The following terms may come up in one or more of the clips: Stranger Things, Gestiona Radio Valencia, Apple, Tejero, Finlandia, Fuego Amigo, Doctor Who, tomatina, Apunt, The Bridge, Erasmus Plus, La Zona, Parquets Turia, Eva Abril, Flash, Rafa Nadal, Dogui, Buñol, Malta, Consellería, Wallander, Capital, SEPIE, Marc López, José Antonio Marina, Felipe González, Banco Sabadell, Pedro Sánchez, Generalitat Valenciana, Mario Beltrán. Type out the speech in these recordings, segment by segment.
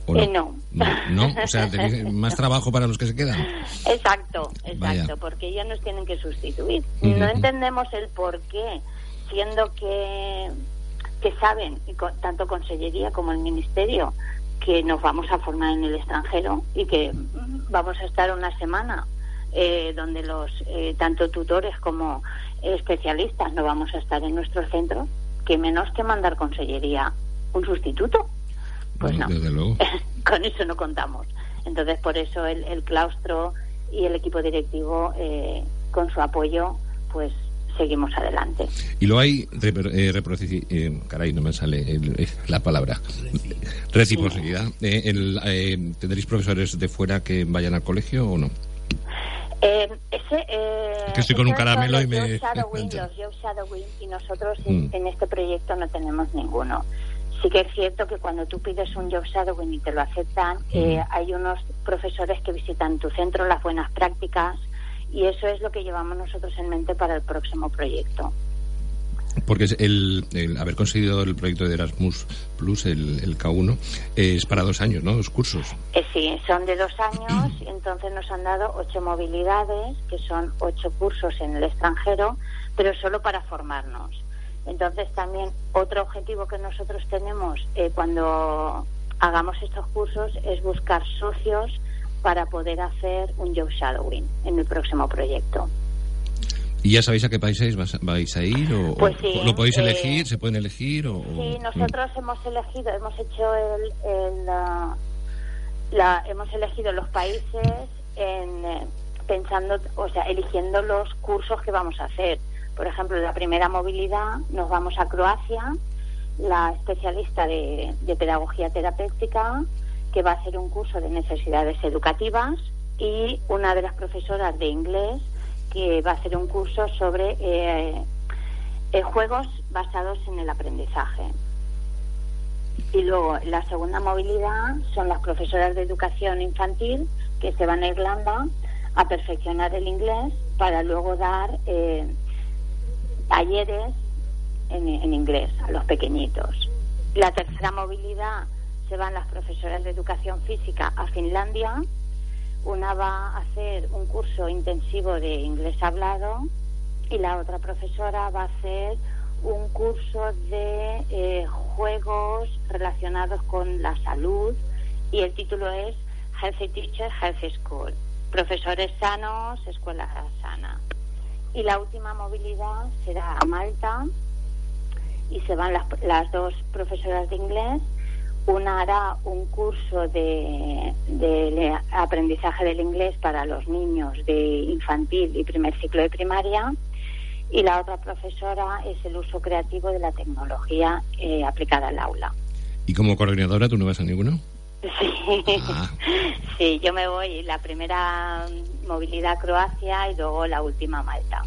No, o sea, tenéis más trabajo para los que se quedan. Exacto, Vaya. Porque ellos nos tienen que sustituir. Uh-huh. No entendemos el por qué, siendo que saben, tanto Consellería como el Ministerio, que nos vamos a formar en el extranjero y que vamos a estar 1 semana donde tanto tutores como especialistas no vamos a estar en nuestro centro, que menos que mandar Consellería un sustituto. Pues no, desde luego. Con eso no contamos. Entonces, por eso el claustro y el equipo directivo, con su apoyo, pues seguimos adelante. Y lo hay, caray, no me sale la palabra, reciprocidad. ¿Tendréis profesores de fuera que vayan al colegio o no? Que estoy con un caramelo y me... Yo he usado Win y nosotros en este proyecto no tenemos ninguno. Sí que es cierto que cuando tú pides un job shadowing y te lo aceptan, hay unos profesores que visitan tu centro, las buenas prácticas, y eso es lo que llevamos nosotros en mente para el próximo proyecto. Porque el haber conseguido el proyecto de Erasmus Plus, el K1, es para 2 años, ¿no? 2 cursos. Sí, son de 2 años, entonces nos han dado 8 movilidades, que son 8 cursos en el extranjero, pero solo para formarnos. Entonces también otro objetivo que nosotros tenemos cuando hagamos estos cursos es buscar socios para poder hacer un job shadowing en el próximo proyecto. ¿Y ya sabéis a qué países vais a ir? O, pues sí, ¿lo podéis elegir? ¿Se pueden elegir? O, sí, nosotros hemos elegido los países eligiendo los cursos que vamos a hacer. Por ejemplo, la primera movilidad nos vamos a Croacia, la especialista de pedagogía terapéutica, que va a hacer un curso de necesidades educativas, y una de las profesoras de inglés que va a hacer un curso sobre juegos basados en el aprendizaje. Y luego la segunda movilidad son las profesoras de educación infantil, que se van a Irlanda a perfeccionar el inglés para luego dar... talleres en inglés a los pequeñitos. La tercera movilidad se van las profesoras de educación física a Finlandia. Una va a hacer un curso intensivo de inglés hablado y la otra profesora va a hacer un curso de juegos relacionados con la salud, y el título es Healthy Teachers, Healthy School. Profesores sanos, escuela sana. Y la última movilidad será a Malta, y se van las 2 profesoras de inglés. Una hará un curso de aprendizaje del inglés para los niños de infantil y primer ciclo de primaria, y la otra profesora es el uso creativo de la tecnología aplicada al aula. ¿Y como coordinadora tú no vas a ninguno? Sí. Ah. Sí, yo me voy la primera movilidad a Croacia y luego la última a Malta.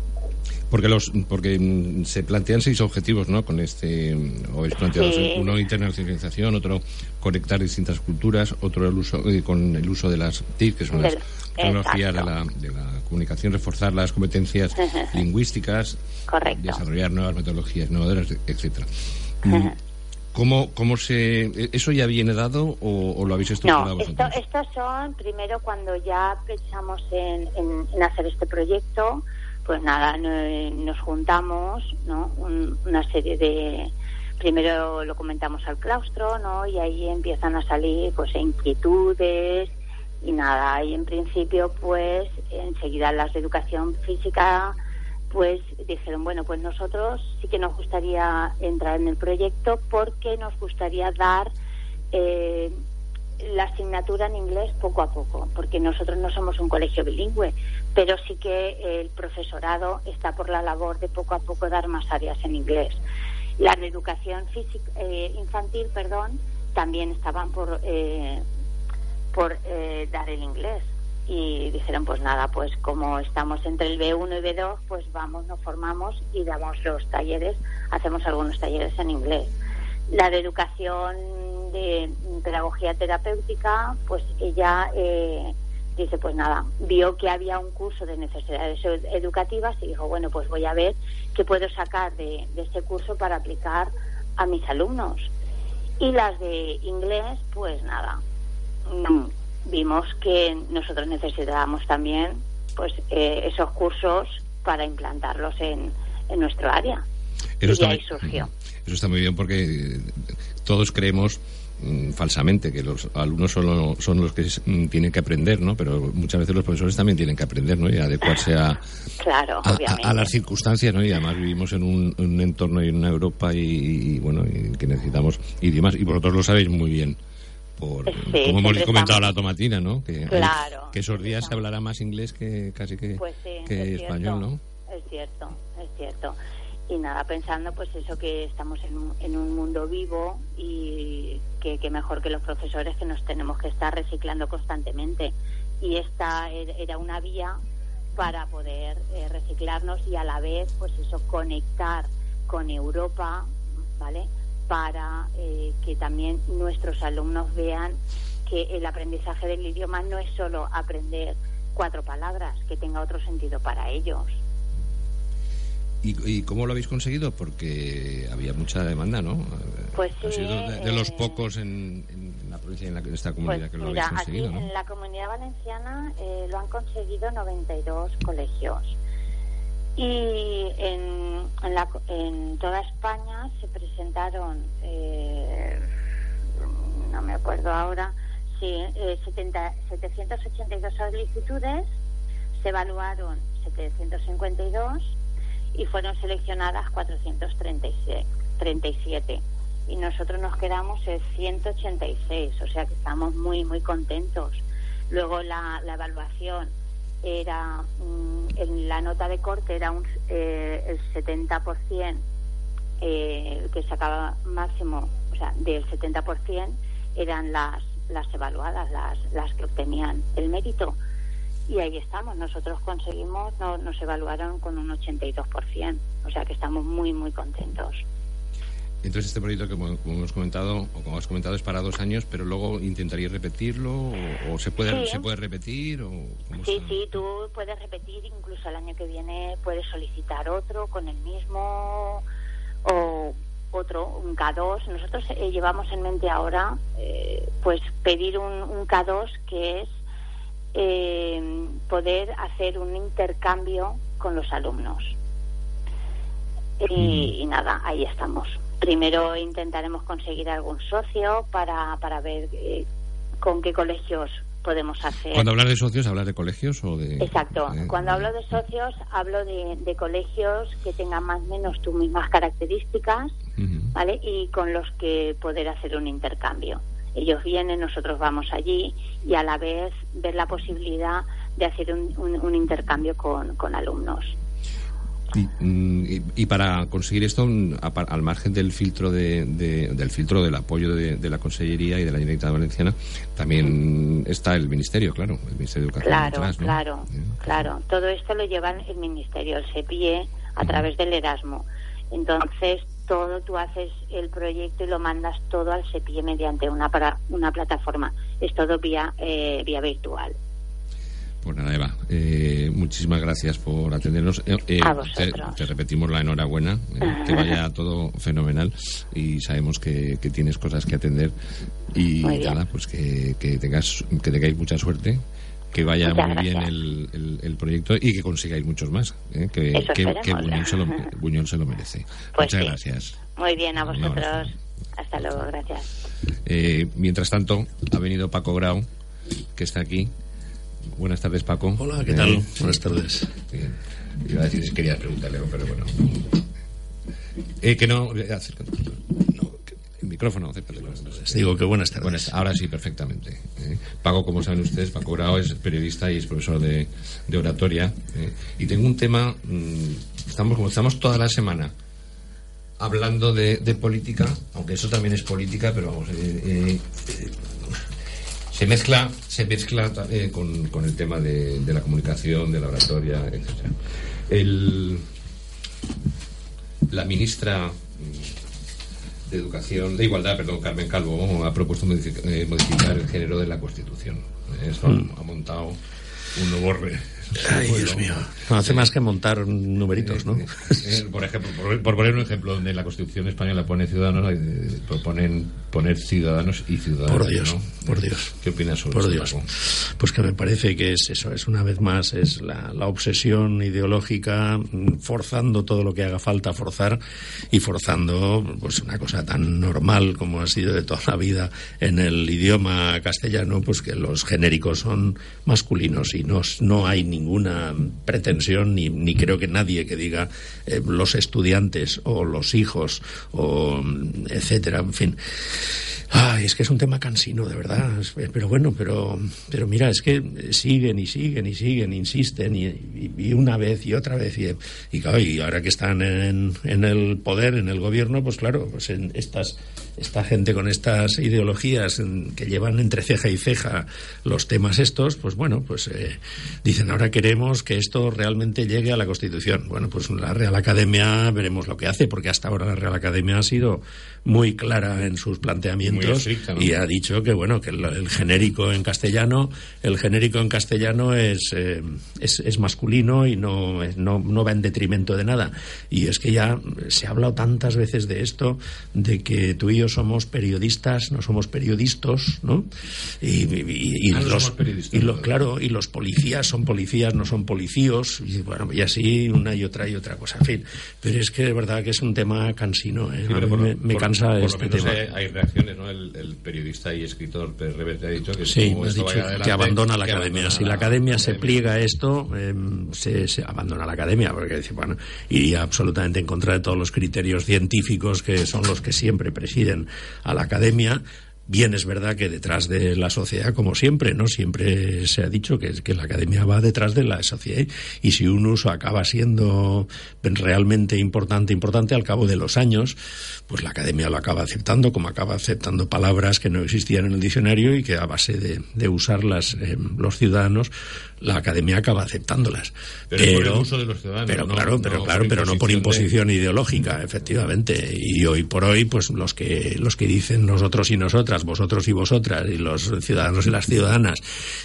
Porque se plantean 6 objetivos, ¿no? Con este, o es planteado, sí. Uno, internacionalización; otro, conectar distintas culturas; otro, el uso con el uso de las TIC, que son las tecnologías de la comunicación, reforzar las competencias lingüísticas. Correcto. Desarrollar nuevas metodologías innovadoras, etcétera. ¿Cómo se...? ¿Eso ya viene dado o lo habéis estructurado vosotros? No, estos son, primero, cuando ya pensamos en hacer este proyecto, pues nada, nos juntamos, ¿no? Una serie de... Primero lo comentamos al claustro, ¿no? Y ahí empiezan a salir, pues, inquietudes y nada. Y en principio, pues, enseguida las de educación física... pues dijeron, bueno, pues nosotros sí que nos gustaría entrar en el proyecto porque nos gustaría dar la asignatura en inglés poco a poco, porque nosotros no somos un colegio bilingüe, pero sí que el profesorado está por la labor de poco a poco dar más áreas en inglés. La de educación física, infantil, perdón, también estaban por dar el inglés. Y dijeron, pues nada, pues como estamos entre el B1 y B2, pues vamos, nos formamos y damos los talleres, hacemos algunos talleres en inglés. La de educación de pedagogía terapéutica, pues ella dice, pues nada, vio que había un curso de necesidades educativas y dijo, bueno, pues voy a ver qué puedo sacar de este curso para aplicar a mis alumnos. Y las de inglés, pues nada, vimos que nosotros necesitábamos también, pues, esos cursos para implantarlos en nuestro área. Y ahí surgió. Eso está muy bien, porque todos creemos falsamente que los alumnos solo son los que tienen que aprender, ¿no? Pero muchas veces los profesores también tienen que aprender, ¿no? Y adecuarse a las circunstancias, ¿no? Y además vivimos en un entorno y en una Europa y bueno, y que necesitamos idiomas, y vosotros lo sabéis muy bien. como hemos comentado, la tomatina, ¿no? Que, claro, que esos días se hablará más inglés que casi que, pues sí, que es español, cierto, ¿no? Es cierto, es cierto. Y nada, pensando pues eso, que estamos en un mundo vivo y que mejor que los profesores, que nos tenemos que estar reciclando constantemente. Y esta era una vía para poder reciclarnos y a la vez pues eso, conectar con Europa, ¿vale? Para que también nuestros alumnos vean que el aprendizaje del idioma no es solo aprender 4 palabras, que tenga otro sentido para ellos. ¿Y cómo lo habéis conseguido? Porque había mucha demanda, ¿no? Pues sí, ha sido de los pocos en la provincia y en esta comunidad, pues, que lo habéis conseguido, aquí, ¿no? En la Comunidad Valenciana lo han conseguido 92 colegios. Y en toda España se presentaron, no me acuerdo ahora, sí, 782 solicitudes, se evaluaron 752... y fueron seleccionadas 437... y nosotros nos quedamos en 186... o sea que estamos muy muy contentos. Luego la evaluación era, en la nota de corte era el 70%, que sacaba máximo, o sea, del 70% eran las evaluadas, las que obtenían el mérito. Y ahí estamos, nosotros conseguimos, nos evaluaron con un 82%, o sea que estamos muy, muy contentos. Entonces este proyecto, que como hemos comentado, o como has comentado, es para 2 años, pero luego intentarías repetirlo, o se puede repetir, o cómo sí, sí, tú puedes repetir, incluso el año que viene puedes solicitar otro con el mismo, o otro, un K2. Nosotros llevamos en mente ahora pues pedir un K2, que es poder hacer un intercambio con los alumnos. Y nada, ahí estamos. Primero intentaremos conseguir algún socio para ver con qué colegios podemos hacer. Cuando hablas de socios, ¿hablas de colegios o de...? Exacto. Cuando hablo de socios, hablo de colegios que tengan más o menos tus mismas características, ¿vale? Y con los que poder hacer un intercambio. Ellos vienen, nosotros vamos allí, y a la vez ver la posibilidad de hacer un intercambio con alumnos. Y para conseguir esto, al margen del filtro del filtro del apoyo de la Consellería y de la Generalitat Valenciana, también está el Ministerio, claro, el Ministerio de Educación. Claro, detrás, ¿no? Claro. Todo esto lo llevan el Ministerio, el SEPIE, a través del Erasmus. Entonces, todo, tú haces el proyecto y lo mandas todo al SEPIE mediante una plataforma. Es todo vía virtual. Pues nada, Eva, muchísimas gracias por atendernos. A vosotros. Te repetimos la enhorabuena, que vaya todo fenomenal, y sabemos que tienes cosas que atender, y nada, pues que tengáis mucha suerte, que vaya muchas muy gracias. Bien el proyecto, y que consigáis muchos más, que Buñol se lo merece. Pues muchas gracias. Muy bien, a vosotros. Hasta luego, gracias. Mientras tanto, ha venido Paco Grau, que está aquí. Buenas tardes, Paco. Hola, ¿qué tal? Buenas tardes. Bien. Iba a decir si quería preguntarle, pero bueno. Que no... Acércate. No, el micrófono, acércate. Digo que buenas tardes. Ahora sí, perfectamente. Paco, como saben ustedes, Paco Grau es periodista y es profesor de oratoria. Y tengo un tema... Estamos toda la semana hablando de política, aunque eso también es política, pero vamos... Se mezcla con el tema de la comunicación, de la oratoria, etc. La ministra de Educación, de Igualdad, perdón, Carmen Calvo, ha propuesto modificar el género de la Constitución. Eso ha montado un nuevo... Ay, bueno, Dios mío. No hace más que montar numeritos, ¿no? Por ejemplo, por poner un ejemplo, donde la Constitución española pone ciudadanos, proponen poner ciudadanos y ciudadanas. Por Dios, ¿no? Por Dios. ¿Qué opinas sobre eso? Por Dios. Pues que me parece que es eso, es una vez más, es la obsesión ideológica, forzando todo lo que haga falta forzar, y forzando pues una cosa tan normal como ha sido de toda la vida en el idioma castellano, pues que los genéricos son masculinos y no hay ninguna pretensión, ni creo que nadie que diga los estudiantes o los hijos o etcétera, en fin. Ay, es que es un tema cansino, de verdad. Pero bueno, pero mira, es que siguen y siguen y siguen, insisten y una vez y otra vez. Y claro, y ahora que están en el poder, en el gobierno, pues claro, pues esta gente con estas ideologías que llevan entre ceja y ceja los temas estos, pues bueno, pues dicen ahora queremos que esto realmente llegue a la Constitución. Bueno, pues la Real Academia veremos lo que hace, porque hasta ahora la Real Academia ha sido muy clara en sus planteamientos. Estricta, ¿no? Y ha dicho que bueno, que el genérico en castellano es masculino y no va en detrimento de nada. Y es que ya se ha hablado tantas veces de esto, de que tú y yo somos periodistas, no somos periodistas, ¿no? Y los policías son policías, no son policíos, y bueno, y así una y otra cosa, en fin. Pero es que de verdad que es un tema cansino, ¿eh? Sí, me cansa por este tema. Hay reacciones, ¿no? El periodista y escritor Pérez Reverte ha dicho que sí, como esto vaya adelante, que abandona la academia. Si la academia se pliega a esto, se abandona la academia, porque dice, bueno, iría absolutamente en contra de todos los criterios científicos que son los que siempre presiden a la academia. Bien, es verdad que detrás de la sociedad, como siempre, ¿no? Siempre se ha dicho que la academia va detrás de la sociedad, y si un uso acaba siendo realmente importante al cabo de los años, pues la academia lo acaba aceptando, como acaba aceptando palabras que no existían en el diccionario y que a base de usarlas los ciudadanos, la academia acaba aceptándolas. Pero por el uso de los ciudadanos. Pero no por imposición ideológica, efectivamente. Y hoy por hoy, pues los que dicen nosotros y nosotras, vosotros y vosotras, y los ciudadanos y las ciudadanas,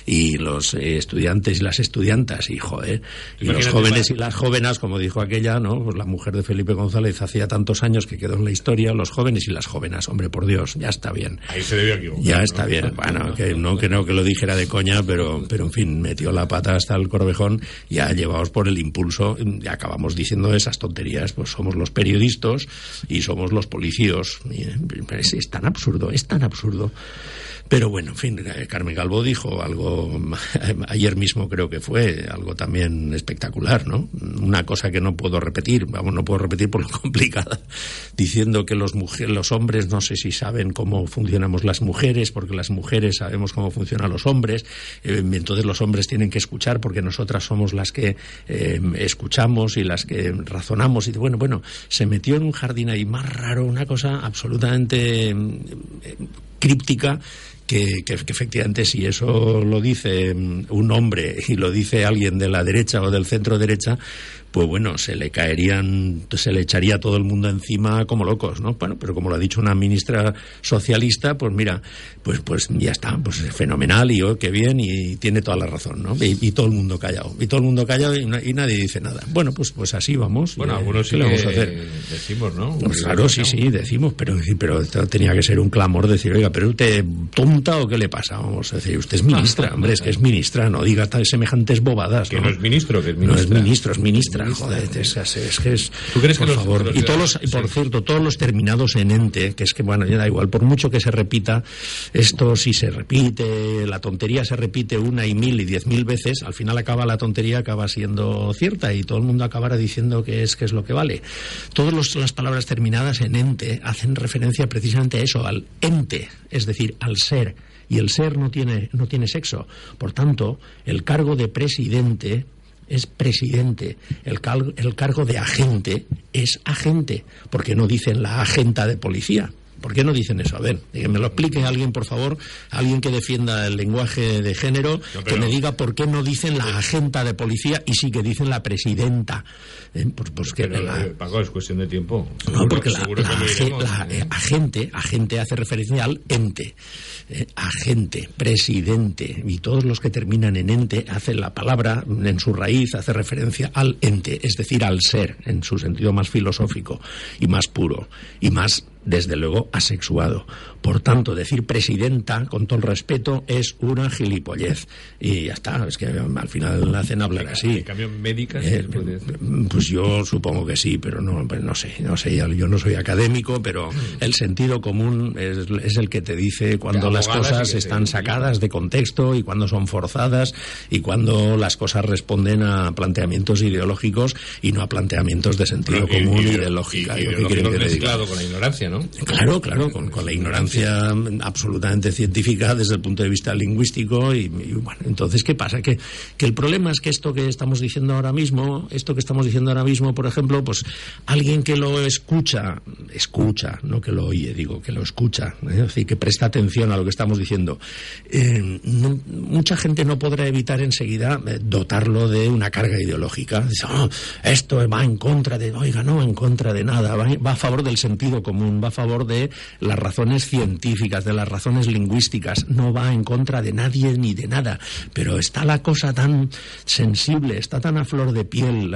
y los estudiantes y las estudiantas, y joder, y los jóvenes y las jóvenes, como dijo aquella, ¿no? Pues la mujer de Felipe González hacía tantos años que quedó en la historia, los jóvenes y las jóvenes. Hombre, por Dios, ya está bien. Ahí se debió equivocar. Ya está bien. Bueno, que no lo dijera de coña, pero en fin, metió la pata hasta el corvejón, ya llevados por el impulso, ya acabamos diciendo esas tonterías, pues somos los periodistas y somos los policíos. Es tan absurdo. Pero bueno, en fin, Carmen Calvo dijo algo, ayer mismo creo que fue, algo también espectacular, ¿no? Una cosa que no puedo repetir por lo complicada, diciendo que los hombres no sé si saben cómo funcionamos las mujeres, porque las mujeres sabemos cómo funcionan los hombres, entonces los hombres tienen que escuchar porque nosotras somos las que escuchamos y las que razonamos, y bueno, se metió en un jardín ahí más raro, una cosa absolutamente críptica, que efectivamente si eso lo dice un hombre y lo dice alguien de la derecha o del centro derecha, pues bueno, se le echaría todo el mundo encima como locos, ¿no? Bueno, pero como lo ha dicho una ministra socialista, pues mira, pues ya está, pues es fenomenal y qué bien, y tiene toda la razón, ¿no? Y todo el mundo callado y nadie dice nada. Bueno, pues así vamos. Bueno, algunos sí lo vamos a hacer. Decimos, ¿no? Pues claro, sí, decimos, pero tenía que ser un clamor decir, oiga, pero usted tonta o qué le pasa, vamos a decir, usted es ministra, hombre, es que es ministra, no diga semejantes bobadas, ¿no? Que no es ministro, que es ministra. No es ministro, es ministra. Joder, es que es... ¿Tú crees por que favor. Los... Y todos los, sí. Por cierto, todos los terminados en ente, que es que, bueno, ya da igual, por mucho que se repita, esto si se repite, la tontería se repite 1,000 y 10,000 veces, al final la tontería acaba siendo cierta y todo el mundo acabará diciendo que es lo que vale. Todas las palabras terminadas en ente hacen referencia precisamente a eso, al ente, es decir, al ser. Y el ser no tiene sexo. Por tanto, el cargo de presidente... es presidente, el cargo de agente es agente, porque no dicen la agenta de policía. ¿Por qué no dicen eso? A ver, que me lo explique alguien, por favor, alguien que defienda el lenguaje de género, no, que me diga por qué no dicen la agenta de policía y sí que dicen la presidenta. Paco, es cuestión de tiempo. No, porque agente hace referencia al ente. Agente, presidente, y todos los que terminan en ente hacen la palabra, en su raíz, hace referencia al ente, es decir, al ser, en su sentido más filosófico y más puro y más... desde luego asexuado. Por tanto, decir presidenta, con todo el respeto, es una gilipollez. Y ya está, es que al final hacen hablar así. ¿En cambio médicas? Pues yo supongo que sí, pero no sé, yo no soy académico, pero el sentido común es el que te dice cuando las cosas están sacadas de contexto y cuando son forzadas y cuando las cosas responden a planteamientos ideológicos y no a planteamientos de sentido común y de lógica. Y ideológico mezclado con la ignorancia, ¿no? Claro, con la ignorancia evidencia absolutamente científica desde el punto de vista lingüístico y bueno, entonces, ¿qué pasa? Que el problema es que esto que estamos diciendo ahora mismo, por ejemplo, pues alguien que lo escucha, no que lo oye, digo, que lo escucha, ¿eh? Es decir, que presta atención a lo que estamos diciendo. No, mucha gente no podrá evitar enseguida dotarlo de una carga ideológica. Dice, esto va en contra de... Oiga, no va en contra de nada, va a favor del sentido común, va a favor de las razones científicas, de las razones lingüísticas, no va en contra de nadie ni de nada, pero está la cosa tan sensible, está tan a flor de piel,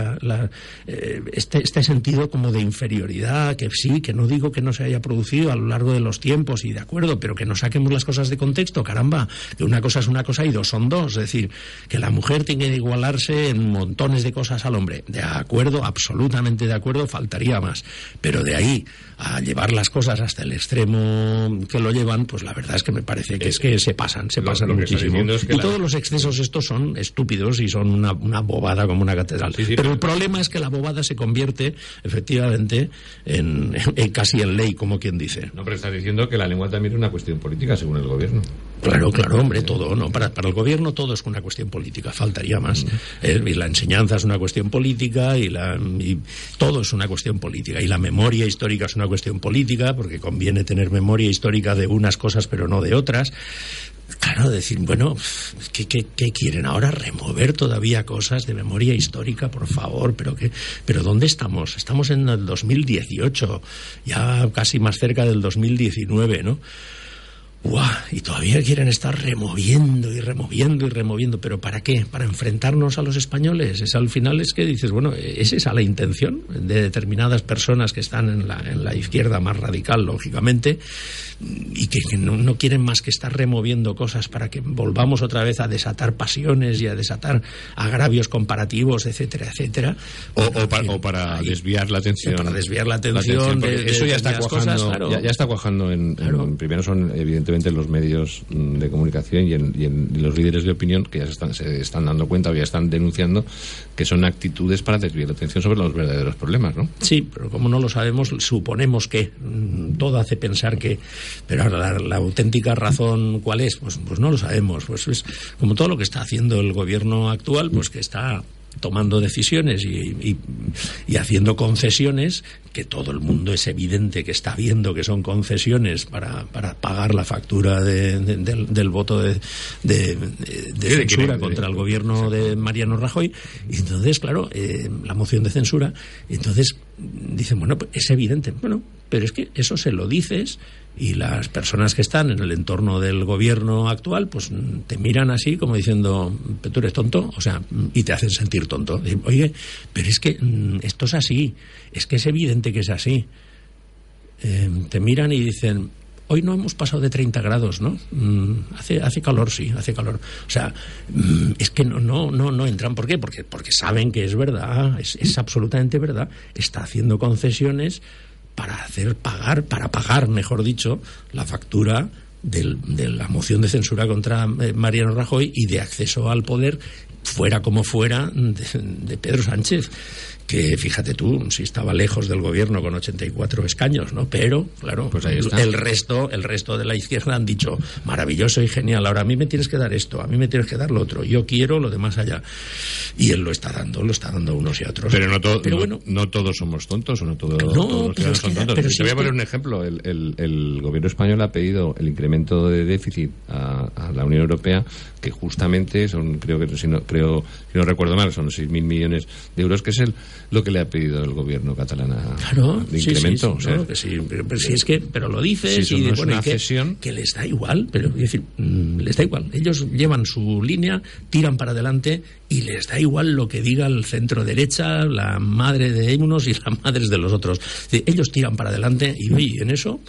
este sentido como de inferioridad, que sí, que no digo que no se haya producido a lo largo de los tiempos, y de acuerdo, pero que no saquemos las cosas de contexto, caramba, que una cosa es una cosa y dos son dos, es decir, que la mujer tiene que igualarse en montones de cosas al hombre, de acuerdo, absolutamente de acuerdo, faltaría más, pero de ahí a llevar las cosas hasta el extremo que lo llevan, pues la verdad es que me parece que se pasan muchísimo. Es que todos los excesos estos son estúpidos y son una bobada como una catedral. Sí, pero el problema es que la bobada se convierte, efectivamente, en casi en ley, como quien dice. No, pero estás diciendo que la lengua también es una cuestión política, según el gobierno. Claro, hombre, todo, ¿no? Para el gobierno todo es una cuestión política, faltaría más. Y la enseñanza es una cuestión política y todo es una cuestión política. Y la memoria histórica es una cuestión política, porque conviene tener memoria histórica de unas cosas pero no de otras. Claro, decir, bueno, ¿qué quieren ahora? ¿Remover todavía cosas de memoria histórica? Por favor, pero ¿dónde estamos? Estamos en el 2018, ya casi más cerca del 2019, ¿no? ¡Guau! Y todavía quieren estar removiendo, ¿pero para qué? ¿Para enfrentarnos a los españoles? Es, al final es que dices, bueno, ¿es esa la intención de determinadas personas que están en la izquierda más radical, lógicamente, y que no quieren más que estar removiendo cosas para que volvamos otra vez a desatar pasiones y a desatar agravios comparativos, etcétera, etcétera? O para desviar la atención. Para desviar la atención de eso ya está cuajando, cosas, claro. Ya está cuajando claro. Primero son, evidentemente, en los medios de comunicación y en los líderes de opinión que ya se están dando cuenta o ya están denunciando que son actitudes para desviar la atención sobre los verdaderos problemas, ¿no? Sí, pero como no lo sabemos, suponemos que todo hace pensar que... Pero ahora la auténtica razón, ¿cuál es? Pues no lo sabemos. Pues es como todo lo que está haciendo el gobierno actual, pues que está tomando decisiones y haciendo concesiones, que todo el mundo es evidente que está viendo que son concesiones para pagar la factura del voto de censura contra el gobierno de Mariano Rajoy. Y entonces, claro, la moción de censura, entonces dicen, bueno, pues es evidente. Bueno, pero es que eso se lo dices y las personas que están en el entorno del gobierno actual pues te miran así como diciendo, ¿tú eres tonto? O sea, y te hacen sentir tonto. Y, oye, pero es que esto es así, es que es evidente que es así. Te miran y dicen, hoy no hemos pasado de 30 grados, ¿no? Hace calor, sí, hace calor. O sea, es que no entran. ¿Por qué? Porque saben que es verdad, es absolutamente verdad. Está haciendo concesiones para pagar, mejor dicho, la factura de la moción de censura contra Mariano Rajoy y de acceso al poder, fuera como fuera, de Pedro Sánchez, que fíjate tú, si estaba lejos del gobierno con 84 escaños, ¿no? Pero, claro, pues ahí está. El resto de la izquierda han dicho, maravilloso y genial, ahora a mí me tienes que dar esto, a mí me tienes que dar lo otro, yo quiero lo de más allá. Y él lo está dando unos y otros. Pero no todos somos tontos, o no todos son tontos. Pero te voy a poner un ejemplo. El gobierno español ha pedido el incremento de déficit a la Unión Europea, que justamente son, creo, si no recuerdo mal, son 6.000 millones de euros, que es lo que le ha pedido el gobierno catalán de incremento. Pero lo dices si y no bueno, que les da igual, pero es decir, les da igual. Ellos llevan su línea, tiran para adelante y les da igual lo que diga el centro derecha, la madre de unos y las madres de los otros. Es decir, ellos tiran para adelante y oye, en eso...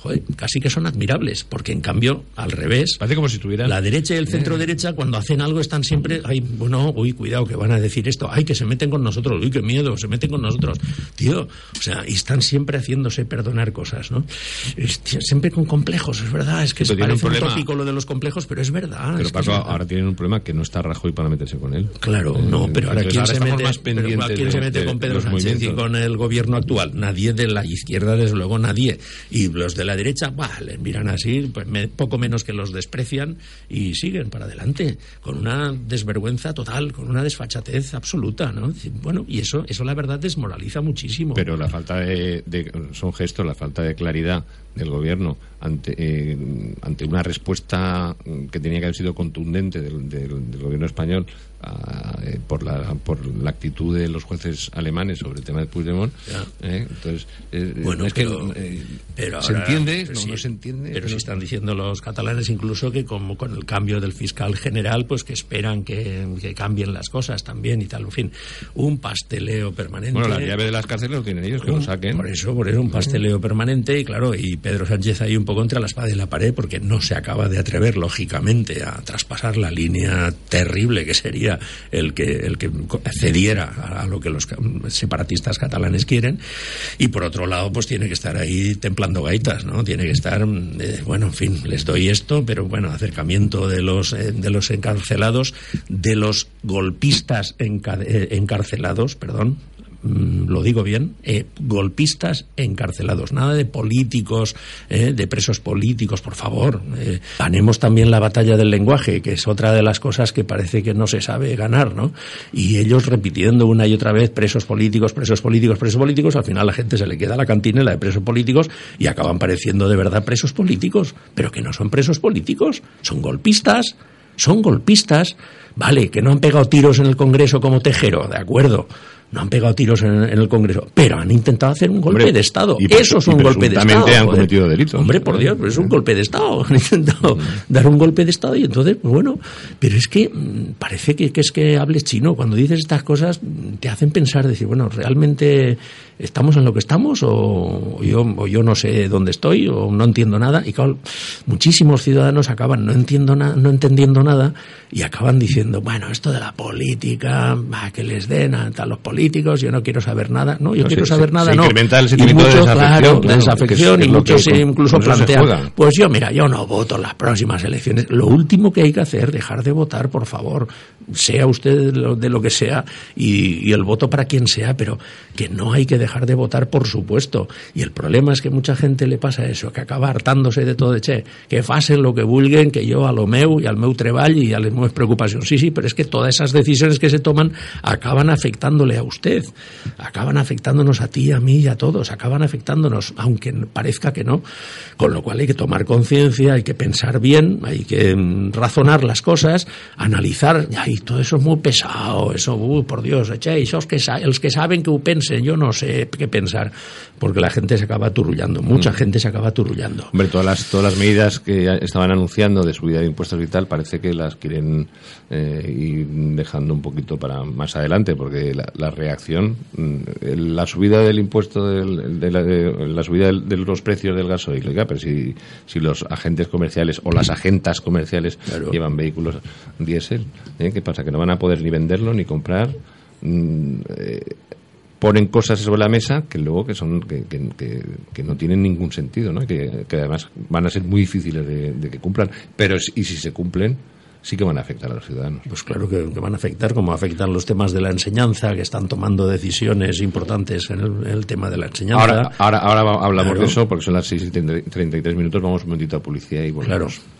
Joder, casi que son admirables, porque en cambio, al revés, parece como si tuvieran... la derecha y el centro derecha, cuando hacen algo, están siempre, ay, bueno, uy, cuidado, que van a decir esto, ay, que se meten con nosotros, uy, qué miedo, se meten con nosotros, tío, o sea, y están siempre haciéndose perdonar cosas, ¿no? Siempre con complejos, es verdad, es que se parece un tópico lo de los complejos, pero es verdad. Pero Paco, ahora tienen un problema que no está Rajoy para meterse con él. Claro, no, pero ahora ¿quién se mete con Pedro Sánchez y con el gobierno actual? Nadie de la izquierda, desde luego nadie, y los de la derecha, bah, les miran así, pues poco menos que los desprecian y siguen para adelante, con una desvergüenza total, con una desfachatez absoluta, ¿no? Bueno, y eso la verdad desmoraliza muchísimo. Pero la falta de son gestos, la falta de claridad del gobierno ante una respuesta que tenía que haber sido contundente del gobierno español por la actitud de los jueces alemanes sobre el tema de Puigdemont, entonces bueno, es pero, que pero se ahora, entiende pero no, sí, no se entiende, pero sí están diciendo los catalanes incluso que como con el cambio del fiscal general pues que esperan que cambien las cosas también y tal, en fin, un pasteleo permanente. Bueno, la llave de las cárceles lo tienen ellos, que lo saquen. Por eso un pasteleo permanente, y claro, y Pedro Sánchez ahí un poco entre la espada y la pared porque no se acaba de atrever lógicamente a traspasar la línea terrible que sería el que cediera a lo que los separatistas catalanes quieren, y por otro lado pues tiene que estar ahí templando gaitas, ¿no? Tiene que estar, bueno, en fin, les doy esto, pero bueno, acercamiento de los encarcelados, de los golpistas encarcelados, perdón, lo digo bien, golpistas encarcelados, nada de políticos, de presos políticos, por favor. Ganemos también la batalla del lenguaje, que es otra de las cosas que parece que no se sabe ganar, ¿no? Y ellos repitiendo una y otra vez presos políticos, al final la gente se le queda la cantinela de presos políticos y acaban pareciendo de verdad presos políticos, pero que no son presos políticos, son golpistas, vale, que no han pegado tiros en el Congreso como Tejero, de acuerdo. No han pegado tiros en el Congreso, pero han intentado hacer un golpe de Estado. Eso es un golpe de Estado. Presuntamente han cometido delito. Hombre, por Dios, pero es un golpe de Estado. Han intentado dar un golpe de Estado y entonces, pues bueno, pero es que parece que es que hables chino. Cuando dices estas cosas te hacen pensar, decir, bueno, ¿realmente estamos en lo que estamos? O yo no sé dónde estoy, o no entiendo nada. Y claro, muchísimos ciudadanos acaban no entendiendo nada y acaban diciendo, bueno, esto de la política, bah, que les den a los políticos, yo no quiero saber nada. No, yo no quiero saber nada, no. Incrementa el sentimiento de desafección. Claro, de desafección, y muchos incluso plantean, pues yo no voto en las próximas elecciones. Lo último que hay que hacer, dejar de votar, por favor. Sea usted de lo que sea, y el voto para quien sea, pero que no hay que dejar de votar, por supuesto. Y el problema es que mucha gente le pasa eso, que acaba hartándose de todo, de che, que facen lo que vulguen, que yo a lo meu y al meu treball y a les meves preocupacions. Sí, pero es que todas esas decisiones que se toman acaban afectándole a usted, acaban afectándonos a ti, a mí y a todos, acaban afectándonos, aunque parezca que no. Con lo cual hay que tomar conciencia, hay que pensar bien, hay que razonar las cosas, analizar, y todo eso es muy pesado, eso, por Dios, che, esos que los que saben que pensen, yo no sé qué pensar, porque la gente se acaba aturullando, mucha gente se acaba aturullando. Hombre, todas las medidas que estaban anunciando de subida de impuestos y tal, parece que las quieren ir dejando un poquito para más adelante, porque la reacción, la subida del impuesto, la subida de los precios del gasoil, oiga, pero si los agentes comerciales o las agentas comerciales, claro, llevan vehículos diésel, ¿qué pasa? Que no van a poder ni venderlo ni comprar. Ponen cosas sobre la mesa que luego que no tienen ningún sentido, ¿no? Que además van a ser muy difíciles de que cumplan, pero y si se cumplen, sí que van a afectar a los ciudadanos. Pues claro que van a afectar, como afectan los temas de la enseñanza, que están tomando decisiones importantes en el tema de la enseñanza. Ahora hablamos, claro, de eso, porque son las 6:33, vamos un momentito a publicidad y volvemos. Claro.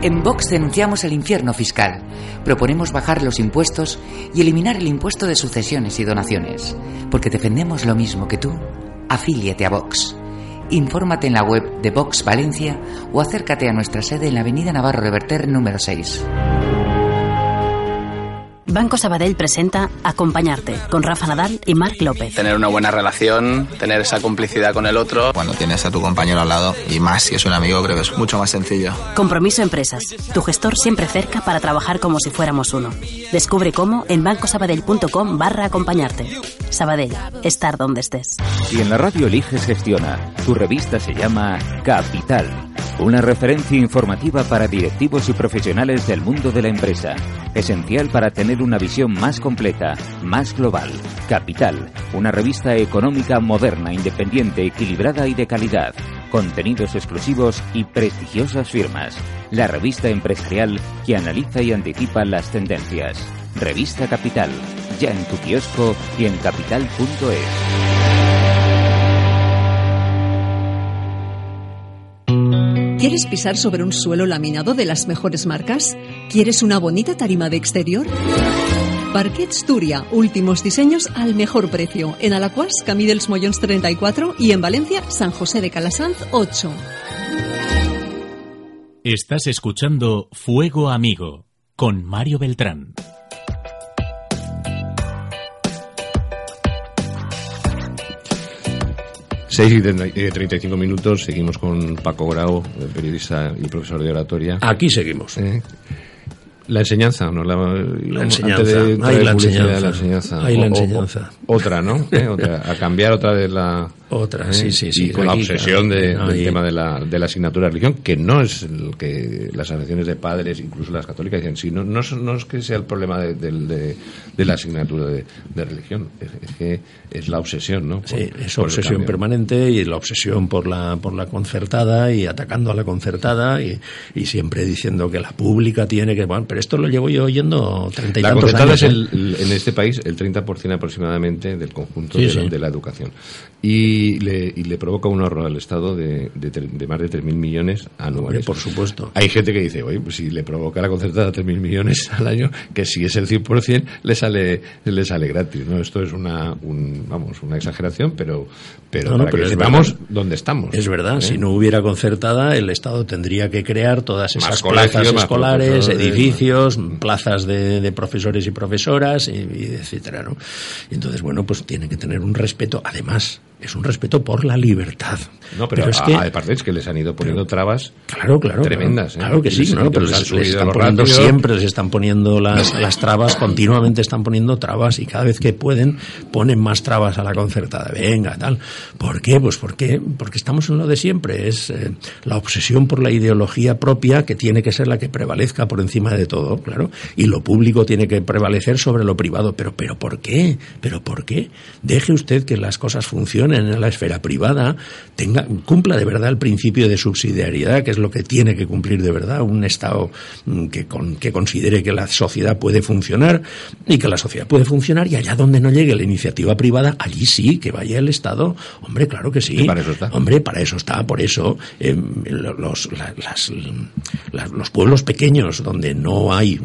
En Vox denunciamos el infierno fiscal. Proponemos bajar los impuestos y eliminar el impuesto de sucesiones y donaciones. Porque defendemos lo mismo que tú. Afíliate a Vox. Infórmate en la web de Vox Valencia o acércate a nuestra sede en la avenida Navarro Reverter número 6. Banco Sabadell presenta Acompañarte, con Rafa Nadal y Marc López. Tener una buena relación, tener esa complicidad con el otro. Cuando tienes a tu compañero al lado, y más si es un amigo, creo que es mucho más sencillo. Compromiso Empresas, tu gestor siempre cerca para trabajar como si fuéramos uno. Descubre cómo en bancosabadell.com/acompañarte. Sabadell, estar donde estés. Y en la radio eliges Gestiona. Tu revista se llama Capital. Una referencia informativa para directivos y profesionales del mundo de la empresa. Esencial para tener una visión más completa, más global. Capital, una revista económica moderna, independiente, equilibrada y de calidad. Contenidos exclusivos y prestigiosas firmas. La revista empresarial que analiza y anticipa las tendencias. Revista Capital, ya en tu kiosco y en capital.es. ¿Quieres pisar sobre un suelo laminado de las mejores marcas? ¿Quieres una bonita tarima de exterior? Parquets Turia, últimos diseños al mejor precio. En Alacuas, Camí dels Mollons 34 y en Valencia, San José de Calasanz 8. Estás escuchando Fuego Amigo con Mario Beltrán. Seis y 35 minutos, seguimos con Paco Grau, periodista y profesor de oratoria. Aquí seguimos. La enseñanza, ¿no? La enseñanza. Antes de hay la enseñanza. La enseñanza. Hay la enseñanza. Otra, ¿no? Otra, a cambiar otra vez la... Otra, sí. Y con la obsesión del tema de la asignatura de religión, que no es lo que las asociaciones de padres, incluso las católicas, dicen, sí, no es que sea el problema de la asignatura de religión, es que es la obsesión, ¿no? Sí, es obsesión permanente y la obsesión por la concertada y atacando a la concertada y siempre diciendo que la pública tiene que... Bueno, pero esto lo llevo yo oyendo 30 y tantos años. La concertada es en este país el 30% aproximadamente del conjunto de la educación. Y le provoca un ahorro al Estado de más de 3.000 millones anuales. Por supuesto. Hay gente que dice, oye, pues si le provoca la concertada 3.000 millones al año, que si es el 100% le sale gratis, ¿no? Esto es una exageración, pero no, para pero que sepamos dónde estamos. Es verdad, si no hubiera concertada, el Estado tendría que crear todas esas plazas escolares, edificios, plazas de profesores y profesoras, y etcétera, ¿no? Y entonces, bueno, pues tiene que tener un respeto, además... Es un respeto por la libertad. No, pero es que, aparte es que les han ido poniendo trabas tremendas. Claro que sí, ¿no? Pero les están poniendo siempre, les están poniendo las trabas, continuamente están poniendo trabas y cada vez que pueden ponen más trabas a la concertada. Venga, tal. ¿Por qué? Pues porque estamos en lo de siempre. Es la obsesión por la ideología propia que tiene que ser la que prevalezca por encima de todo, claro. Y lo público tiene que prevalecer sobre lo privado. Pero ¿por qué? ¿Pero por qué? Deje usted que las cosas funcionen en la esfera privada, cumpla de verdad el principio de subsidiariedad, que es lo que tiene que cumplir de verdad un Estado que considere que la sociedad puede funcionar y que la sociedad puede funcionar, y allá donde no llegue la iniciativa privada, allí sí, que vaya el Estado. Hombre, claro que sí. Para eso está. Hombre, para eso está. Por eso los pueblos pequeños donde no hay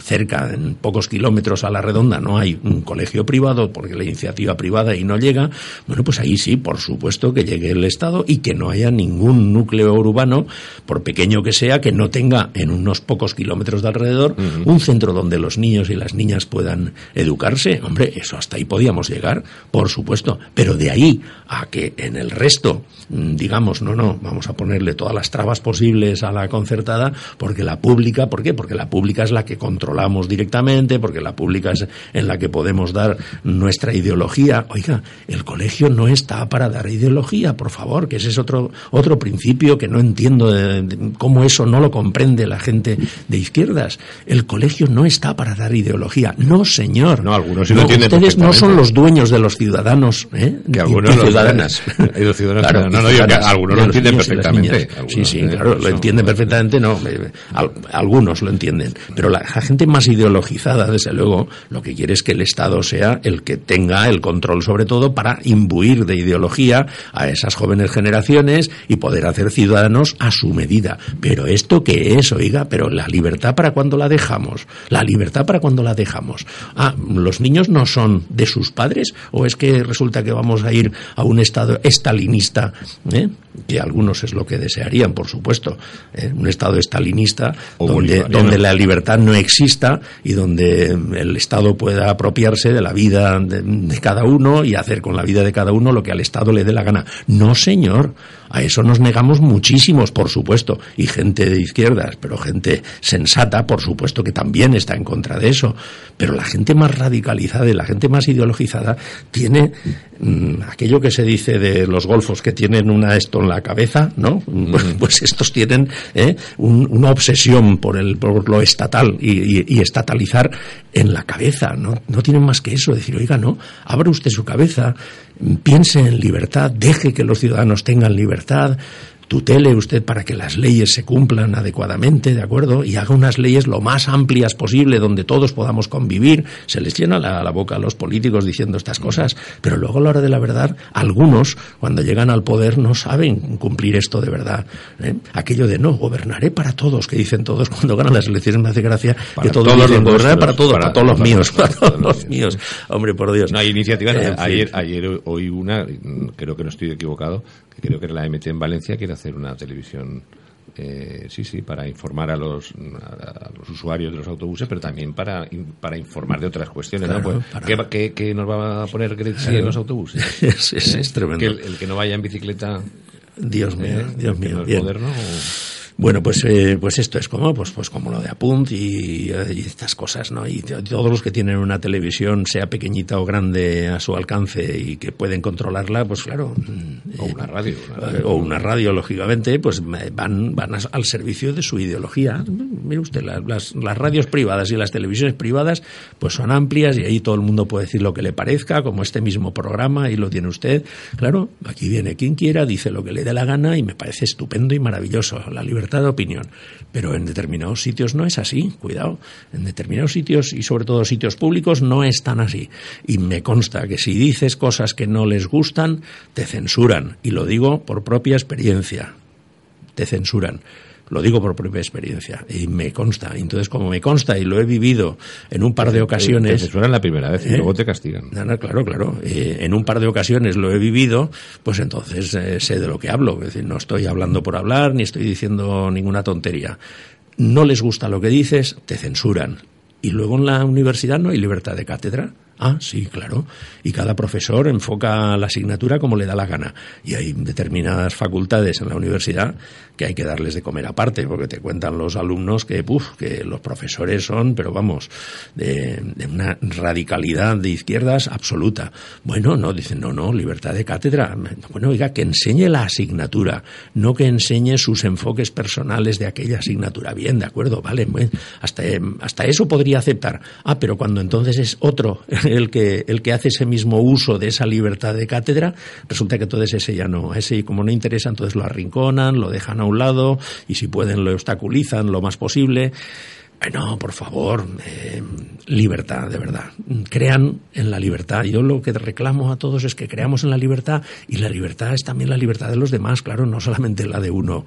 cerca, en pocos kilómetros a la redonda, no hay un colegio privado porque la iniciativa privada y no llega, bueno, pues ahí sí, por supuesto, que llegue el Estado y que no haya ningún núcleo urbano, por pequeño que sea, que no tenga en unos pocos kilómetros de alrededor un centro donde los niños y las niñas puedan educarse. Hombre, eso hasta ahí podíamos llegar, por supuesto. Pero de ahí a que en el resto, digamos, no, vamos a ponerle todas las trabas posibles a la concertada, porque la pública, ¿por qué? Porque la pública es la que controlamos directamente, porque la pública es en la que podemos dar nuestra ideología. Oiga, el colegio no está para dar ideología, por favor, que ese es otro principio que no entiendo cómo eso no lo comprende la gente de izquierdas. El colegio no está para dar ideología. No, señor. No, algunos sí lo entienden. Ustedes no son los dueños de los ciudadanos, ¿eh? Que algunos los ciudadanos. Los ciudadanos. Claro, no, yo que algunos lo entienden perfectamente. Algunos, sí, claro, lo entienden perfectamente, no. Algunos lo entienden. Pero la gente más ideologizada, desde luego, lo que quiere es que el Estado sea el que tenga el control sobre todo para imbuir de ideología a esas jóvenes generaciones y poder hacer ciudadanos a su medida. ¿Pero esto qué es? Oiga, pero la libertad, ¿para cuándo la dejamos? La libertad, ¿para cuándo la dejamos? Ah, ¿los niños no son de sus padres? ¿O es que resulta que vamos a ir a un Estado estalinista? Que algunos es lo que desearían, por supuesto. Un Estado estalinista donde la libertad no exista y donde el Estado pueda apropiarse de la vida de cada uno y hacer con la vida de cada uno lo que al Estado le dé la gana. No, señor. A eso nos negamos muchísimos, por supuesto, y gente de izquierdas, pero gente sensata, por supuesto, que también está en contra de eso. Pero la gente más radicalizada y la gente más ideologizada tiene aquello que se dice de los golfos que tienen esto en la cabeza, ¿no? Pues estos tienen una obsesión por lo estatal y estatalizar en la cabeza, ¿no? No tienen más que eso, decir, oiga, no, abra usted su cabeza, piense en libertad, deje que los ciudadanos tengan libertad, tutele usted para que las leyes se cumplan adecuadamente, ¿de acuerdo? Y haga unas leyes lo más amplias posible, donde todos podamos convivir. Se les llena la boca a los políticos diciendo estas cosas, pero luego a la hora de la verdad, algunos, cuando llegan al poder, no saben cumplir esto de verdad, ¿eh? Aquello de no, gobernaré para todos, que dicen todos cuando ganan las elecciones, me hace gracia, que todos dicen, gobernaré para todos, para todos los míos, para todos los míos. Hombre, por Dios. No hay iniciativas, ayer oí una, creo que no estoy equivocado, que creo que era la MT en Valencia, que era hacer una televisión, para informar a los usuarios de los autobuses, pero también para informar de otras cuestiones, claro, ¿no? Pues, ¿qué nos va a poner Grecia en los autobuses? Es tremendo. Que el que no vaya en bicicleta... Dios mío. ¿Es moderno o...? Bueno, pues esto es como pues como lo de Apunt y estas cosas, ¿no? Y todos los que tienen una televisión, sea pequeñita o grande, a su alcance y que pueden controlarla, pues claro, o una radio, lógicamente, pues van al servicio de su ideología. Mire usted, las radios privadas y las televisiones privadas, pues son amplias y ahí todo el mundo puede decir lo que le parezca, como este mismo programa, y lo tiene usted. Claro, aquí viene quien quiera, dice lo que le dé la gana y me parece estupendo y maravilloso la libertad de opinión, pero en determinados sitios no es así, cuidado, en determinados sitios y sobre todo sitios públicos no es tan así, y me consta que si dices cosas que no les gustan te censuran, y lo digo por propia experiencia, te censuran. Lo digo por propia experiencia y me consta. Entonces, como me consta y lo he vivido en un par de ocasiones... Te censuran la primera vez y luego te castigan. No, claro. En un par de ocasiones lo he vivido, pues entonces sé de lo que hablo. Es decir, no estoy hablando por hablar ni estoy diciendo ninguna tontería. No les gusta lo que dices, te censuran. Y luego en la universidad no hay libertad de cátedra. Ah, sí, claro. Y cada profesor enfoca la asignatura como le da la gana. Y hay determinadas facultades en la universidad que hay que darles de comer aparte, porque te cuentan los alumnos que los profesores son, pero vamos, de una radicalidad de izquierdas absoluta. Bueno, no, dicen, no, libertad de cátedra. Bueno, oiga, que enseñe la asignatura, no que enseñe sus enfoques personales de aquella asignatura. Bien, de acuerdo, vale, bueno, hasta eso podría aceptar. Ah, pero cuando entonces es otro... El que hace ese mismo uso de esa libertad de cátedra, resulta que entonces ese ya no, ese como no interesa, entonces lo arrinconan, lo dejan a un lado y si pueden lo obstaculizan lo más posible. Bueno, por favor, libertad, de verdad. Crean en la libertad. Yo lo que reclamo a todos es que creamos en la libertad, y la libertad es también la libertad de los demás, claro, no solamente la de uno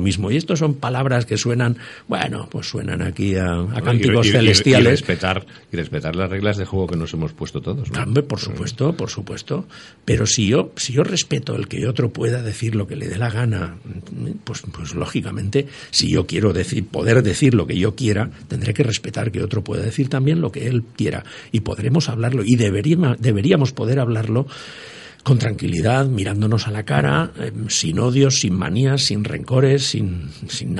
mismo. Y esto son palabras que suenan, bueno, pues suenan aquí a cánticos celestiales. Y respetar las reglas de juego que nos hemos puesto todos, ¿no? Hombre, por supuesto. Pero si yo respeto el que otro pueda decir lo que le dé la gana, pues lógicamente, si yo quiero poder decir lo que yo quiera, tendré que respetar que otro pueda decir también lo que él quiera, y podremos hablarlo y deberíamos poder hablarlo con tranquilidad, mirándonos a la cara, sin odios, sin manías, sin rencores, sin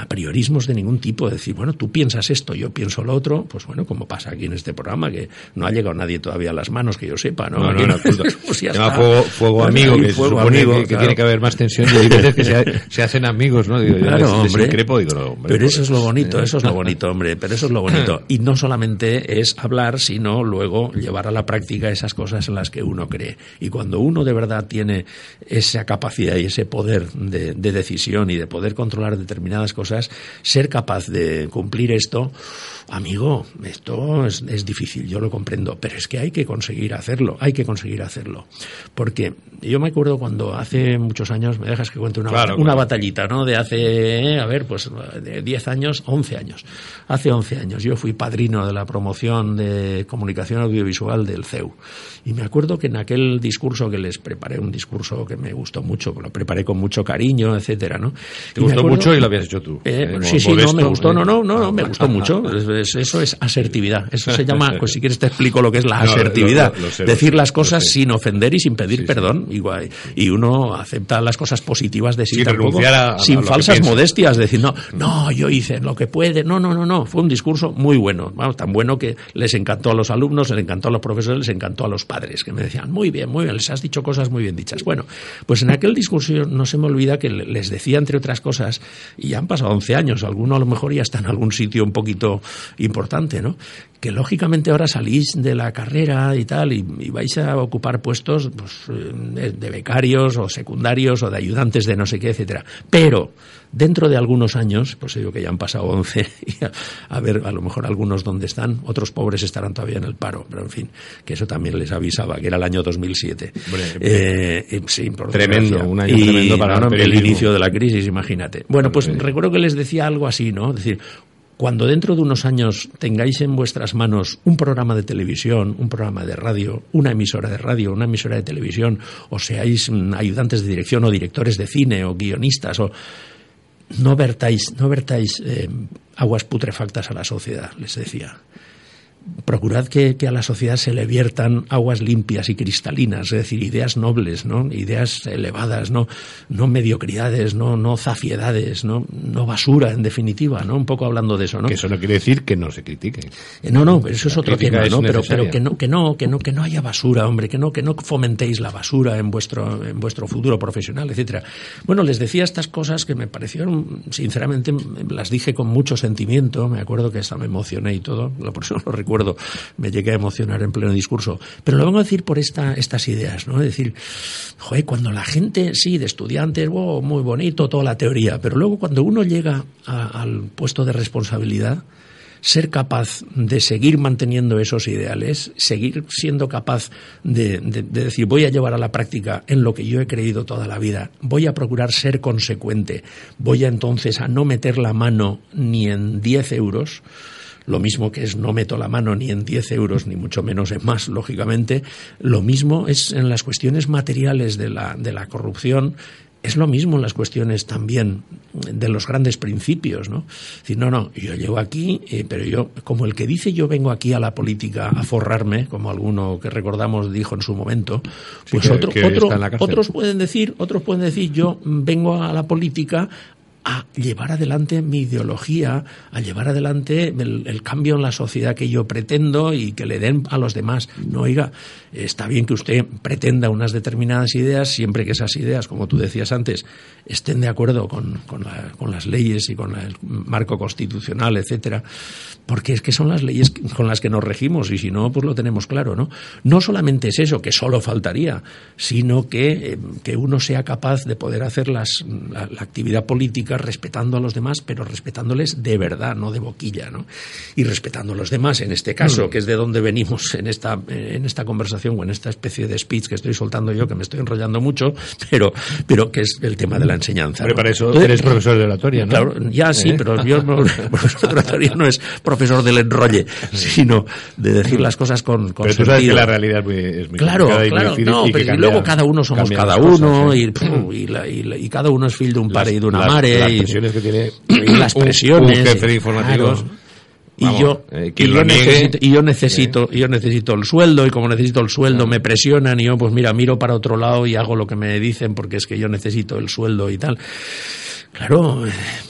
apriorismos de ningún tipo. Decir, bueno, tú piensas esto, yo pienso lo otro, pues bueno, como pasa aquí en este programa, que no ha llegado nadie todavía a las manos, que yo sepa, ¿no? Fuego amigo, que tiene que haber más tensión, y hay veces que se hacen amigos, ¿no? Digo, claro, yo hombre, increpo, digo, no, hombre. Pero eso es lo bonito, hombre. Y no solamente es hablar, sino luego llevar a la práctica esas cosas en las que uno cree. Y cuando uno de verdad tiene esa capacidad y ese poder de decisión y de poder controlar determinadas cosas, ser capaz de cumplir esto, amigo, esto es difícil, yo lo comprendo, pero es que hay que conseguir hacerlo. Porque yo me acuerdo cuando hace muchos años, me dejas que cuente una batallita, ¿no? De hace, de 10 años, 11 años. Hace 11 años yo fui padrino de la promoción de comunicación audiovisual del CEU. Y me acuerdo que en aquel discurso que les preparé, un discurso que me gustó mucho, lo preparé con mucho cariño, etcétera, ¿no? Te gustó mucho y lo habías hecho tú. Me gustó mucho. Eso es asertividad. Eso se llama, pues si quieres te explico lo que es la asertividad. Decir las cosas sin ofender y sin pedir perdón. Y uno acepta las cosas positivas de sí tampoco, sin falsas modestias. Decir, no, yo hice lo que puede. No. Fue un discurso muy bueno. Vamos, tan bueno que les encantó a los alumnos, les encantó a los profesores, les encantó a los padres, que me decían, muy bien, les has dicho cosas cosas muy bien dichas. Bueno, pues en aquel discurso no se me olvida que les decía, entre otras cosas, y ya han pasado 11 años, alguno a lo mejor ya está en algún sitio un poquito importante, ¿no?, que lógicamente ahora salís de la carrera y tal y vais a ocupar puestos de becarios o secundarios o de ayudantes de no sé qué, etcétera. Pero dentro de algunos años, pues digo que ya han pasado 11, y a ver, a lo mejor algunos dónde están, otros pobres estarán todavía en el paro, pero en fin, que eso también les avisaba, que era el año 2007. Bueno, sí, tremendo, un año tremendo para el inicio de la crisis, imagínate. Bueno, pues recuerdo que les decía algo así, ¿no? Es decir, cuando dentro de unos años tengáis en vuestras manos un programa de televisión, un programa de radio, una emisora de radio, una emisora de televisión, o seáis ayudantes de dirección o directores de cine o guionistas, o no vertáis aguas putrefactas a la sociedad, les decía. Procurad que a la sociedad se le viertan aguas limpias y cristalinas, es decir, ideas nobles, ¿no?, ideas elevadas, no mediocridades, no zafiedades, no basura, en definitiva, ¿no? Un poco hablando de eso, ¿no? Que eso no quiere decir que no se critique. No, eso es otro tema, ¿no? Pero que no haya basura, hombre, que no fomentéis la basura en vuestro futuro profesional, etcétera. Bueno, les decía estas cosas que me parecieron, sinceramente, las dije con mucho sentimiento, me acuerdo que hasta me emocioné y todo, por eso lo recuerdo. Me llegué a emocionar en pleno discurso, pero lo vengo a decir por estas ideas, ¿no? Es decir, joder, cuando la gente, sí, de estudiantes, wow, muy bonito, toda la teoría, pero luego cuando uno llega al puesto de responsabilidad, ser capaz de seguir manteniendo esos ideales, seguir siendo capaz de decir, voy a llevar a la práctica en lo que yo he creído toda la vida, voy a procurar ser consecuente, voy a entonces a no meter la mano ni en 10 euros, lo mismo que es no meto la mano ni en 10 euros, ni mucho menos en más, lógicamente. Lo mismo es en las cuestiones materiales de la corrupción. Es lo mismo en las cuestiones también de los grandes principios, ¿no? Es decir, no, yo llego aquí, pero yo, como el que dice yo vengo aquí a la política a forrarme, como alguno que recordamos dijo en su momento, pues sí, otros pueden decir yo vengo a la política a llevar adelante mi ideología, a llevar adelante el cambio en la sociedad que yo pretendo y que le den a los demás. No, oiga, está bien que usted pretenda unas determinadas ideas siempre que esas ideas, como tú decías antes, estén de acuerdo con las leyes y con el marco constitucional, etcétera, porque es que son las leyes con las que nos regimos y si no, pues lo tenemos claro, ¿no? No solamente es eso, que solo faltaría, sino que uno sea capaz de poder hacer la actividad política respetando a los demás, pero respetándoles de verdad, no de boquilla, ¿no? Y respetando a los demás, en este caso, que es de donde venimos en esta conversación o en esta especie de speech que estoy soltando yo, que me estoy enrollando mucho, pero que es el tema de la enseñanza. Pero ¿no? Para eso eres profesor de oratoria, ¿no? Claro, ya sí, pero yo profesor de oratoria no es profesor del enrolle, sino de decir las cosas con pero sentido. Pero tú sabes que la realidad es muy claro, complicada y no, pero y luego cada uno somos cada uno cosas, ¿sí? y cada uno es fill de un par y de una mare. Las presiones que tiene las presiones, un jefe de informativos. Claro. Yo necesito el sueldo y como necesito el sueldo me presionan y yo pues mira, miro para otro lado y hago lo que me dicen porque es que yo necesito el sueldo y tal. Claro,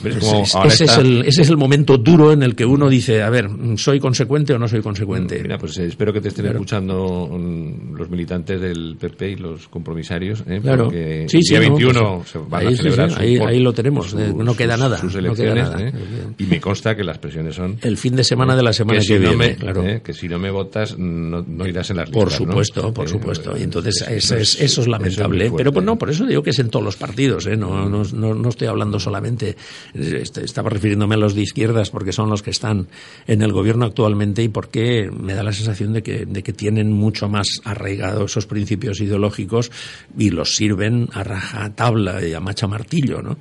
ese es el momento duro en el que uno dice, a ver, ¿soy consecuente o no soy consecuente? Mira, pues espero que te estén escuchando los militantes del PP y los compromisarios, claro. Porque el día 21 se van a celebrar. Ahí lo tenemos, no queda nada, sus elecciones, no queda nada, y me consta que las presiones son... El fin de semana de la semana que viene, claro. Que si no me votas, no irás en las listas, Por supuesto, y entonces eso es lamentable, eso es pero pues no, por eso digo que es en todos los partidos, no estoy hablando solamente, estaba refiriéndome a los de izquierdas porque son los que están en el gobierno actualmente y porque me da la sensación de que tienen mucho más arraigado esos principios ideológicos y los sirven a rajatabla y a macha martillo, ¿no?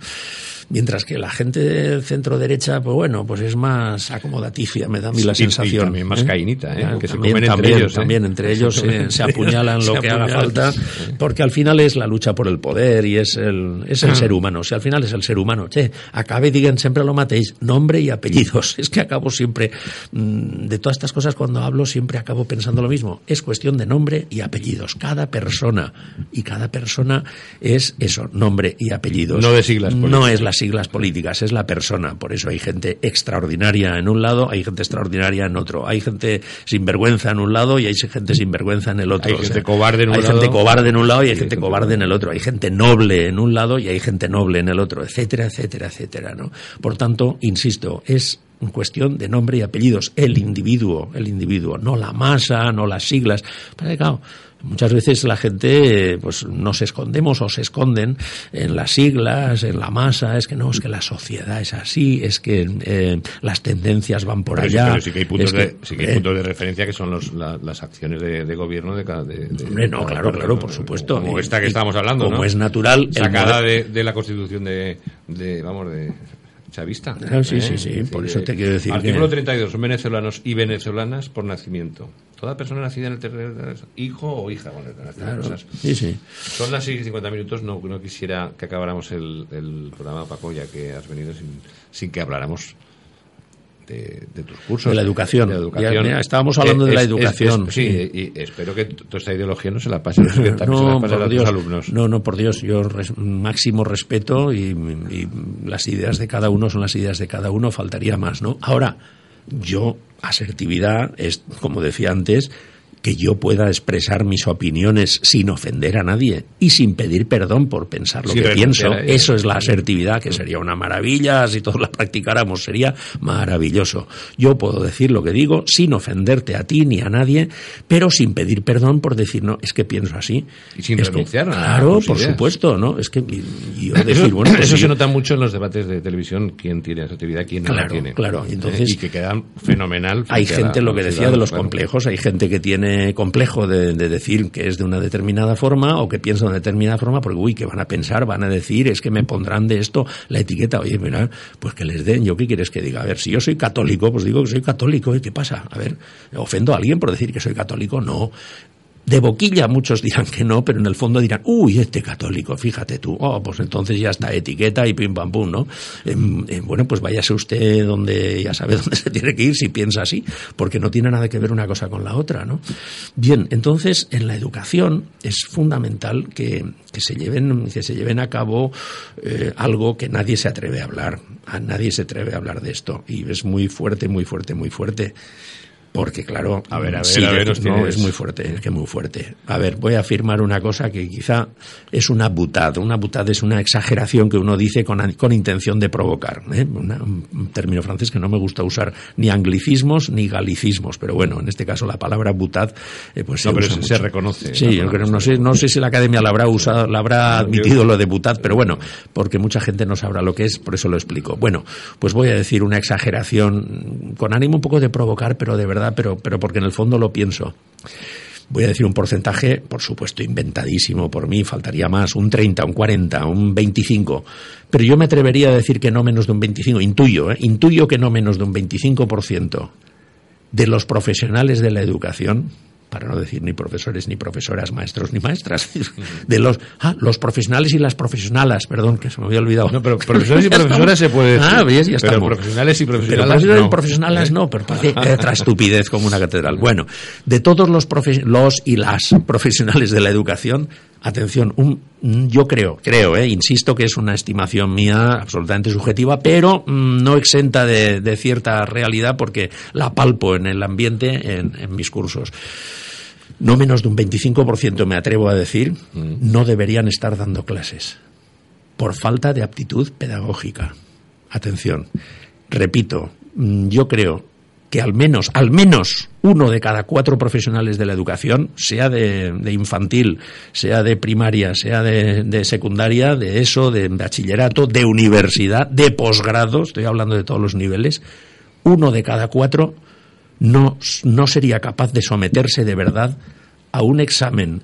Mientras que la gente del centro derecha, pues es más acomodaticia, me da a mí la sensación. Y también más cainita, que también entre ellos se apuñalan lo que haga falta, porque al final es la lucha por el poder y es el ser humano. Si al final es el ser humano. Che, acabe, digan siempre lo matéis, nombre y apellidos. Es que acabo siempre, de todas estas cosas cuando hablo siempre acabo pensando lo mismo. Es cuestión de nombre y apellidos. Cada persona, y cada persona es eso, nombre y apellidos. No de siglas políticas. No es las siglas políticas, es la persona. Por eso hay gente extraordinaria en un lado, hay gente extraordinaria en otro. Hay gente sinvergüenza en un lado y hay gente sinvergüenza en el otro. Hay gente cobarde en un lado. Hay gente cobarde en un lado y hay gente cobarde en el otro. Hay gente noble en un lado y hay gente noble en el otro, etcétera, etcétera, etcétera, ¿no? Por tanto, insisto, es cuestión de nombre y apellidos. El individuo, no la masa, no las siglas. Pero claro, muchas veces la gente, pues nos escondemos o se esconden en las siglas, en la masa. Es que no, es que la sociedad es así, es que las tendencias van por allá. Pero sí que hay puntos, puntos de referencia que son las acciones de gobierno de cada... Hombre, no, claro, por supuesto. Como esta que estábamos hablando, como ¿no? es natural. Sacada de la Constitución de chavista. Claro, sí, por eso te quiero decir. Artículo 32, son venezolanos y venezolanas por nacimiento. Toda persona nacida en el territorio hijo o hija, bueno, claro, cosas. Sí. Son las 6:50, no quisiera que acabáramos el programa, Paco, ya que has venido sin que habláramos de tus cursos. De la educación. Mira, estábamos hablando de la educación. Y espero que toda esta ideología no se la pase, a los alumnos. No, por Dios, yo máximo respeto y las ideas de cada uno son las ideas de cada uno, faltaría más, ¿no? Ahora, asertividad es, como decía antes, que yo pueda expresar mis opiniones sin ofender a nadie y sin pedir perdón por pensar lo que pienso. Eso es la asertividad, que sería una maravilla si todos la practicáramos, sería maravilloso. Yo puedo decir lo que digo sin ofenderte a ti ni a nadie, pero sin pedir perdón por decir, no, es que pienso así. Y sin renunciar a nada. Claro, por supuesto, ¿no? Es que yo decir, bueno... Eso se nota mucho en los debates de televisión, quién tiene asertividad, quién no la tiene. Claro, entonces... Y que quedan fenomenal. Hay gente, lo que decía de los complejos, hay gente que tiene complejo de decir que es de una determinada forma o que piensa de una determinada forma porque, ¿qué van a pensar? Van a decir, es que me pondrán de esto la etiqueta. Oye, mira, pues que les den. ¿Yo qué quieres que diga? A ver, si yo soy católico, pues digo que soy católico. ¿Y qué pasa? A ver, ¿ofendo a alguien por decir que soy católico? No. De boquilla muchos dirán que no, pero en el fondo dirán, uy, este católico, fíjate tú, pues entonces ya está etiqueta y pim pam pum, ¿no? Bueno, pues váyase usted donde, ya sabe dónde se tiene que ir si piensa así, porque no tiene nada que ver una cosa con la otra, ¿no? Bien, entonces en la educación es fundamental que se lleven a cabo algo que nadie se atreve a hablar, de esto, y es muy fuerte, muy fuerte, muy fuerte. Porque, claro, es muy fuerte, A ver, voy a afirmar una cosa que quizá es una butada. Una butada es una exageración que uno dice con intención de provocar, ¿eh? Un término francés que no me gusta usar ni anglicismos ni galicismos, pero bueno, en este caso la palabra butad, pues se usa mucho. Se reconoce. Sí, yo creo, no sé si la Academia la habrá usado, la habrá admitido lo de butad, pero bueno, porque mucha gente no sabrá lo que es, por eso lo explico. Bueno, pues voy a decir una exageración con ánimo un poco de provocar, pero de verdad. Pero porque en el fondo lo pienso. Voy a decir un porcentaje, por supuesto, inventadísimo por mí, faltaría más, un 30, un 40, un 25. Pero yo me atrevería a decir que no menos de un 25, intuyo que no menos de un 25% de los profesionales de la educación, para no decir ni profesores, ni profesoras, maestros, ni maestras, de los profesionales y las profesionalas, perdón, que se me había olvidado. No, pero profesores y profesoras se puede decir. Ah, bien, ya estamos. Pero profesionales y profesionalas no. Y profesionalas no, pero parece otra estupidez como una catedral. Bueno, de todos los y las profesionales de la educación, atención, yo creo, insisto que es una estimación mía absolutamente subjetiva, pero no exenta de cierta realidad porque la palpo en el ambiente, en mis cursos. No menos de un 25%, me atrevo a decir, no deberían estar dando clases por falta de aptitud pedagógica. Atención, repito, yo creo que al menos uno de cada 4 profesionales de la educación, sea de infantil, sea de primaria, sea de secundaria, de ESO, de bachillerato, de universidad, de posgrado, estoy hablando de todos los niveles, uno de cada 4 no sería capaz de someterse de verdad a un examen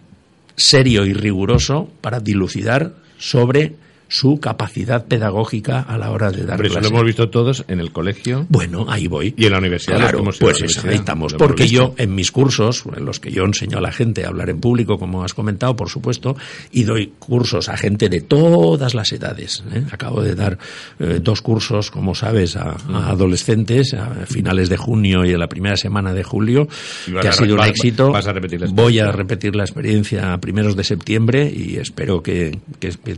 serio y riguroso para dilucidar sobre su capacidad pedagógica a la hora de dar clases. Pero eso lo hemos visto todos en el colegio. Bueno, ahí voy. Y en la universidad. Claro, pues universidad, ahí estamos. Porque yo, en mis cursos, en los que yo enseño a la gente a hablar en público, como has comentado, por supuesto, y doy cursos a gente de todas las edades, ¿eh? Acabo de dar 2 cursos, como sabes, a adolescentes, a finales de junio y en la primera semana de julio, que ha sido un éxito. Vas a repetir la experiencia. Voy a repetir la experiencia a primeros de septiembre y espero que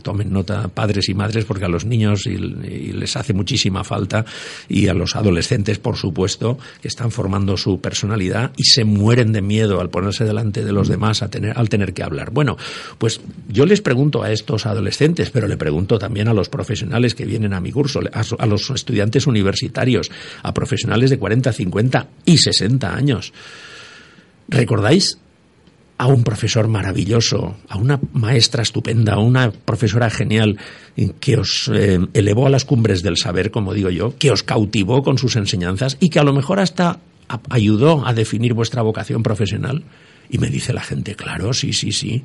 tomen nota padres y madres, porque a los niños y les hace muchísima falta, y a los adolescentes, por supuesto, que están formando su personalidad y se mueren de miedo al ponerse delante de los demás al tener que hablar. Bueno, pues yo les pregunto a estos adolescentes, pero le pregunto también a los profesionales que vienen a mi curso, a los estudiantes universitarios, a profesionales de 40, 50 y 60 años. ¿Recordáis a un profesor maravilloso, a una maestra estupenda, a una profesora genial que os elevó a las cumbres del saber, como digo yo, que os cautivó con sus enseñanzas y que a lo mejor hasta ayudó a definir vuestra vocación profesional? Y me dice la gente, claro, sí, sí, sí.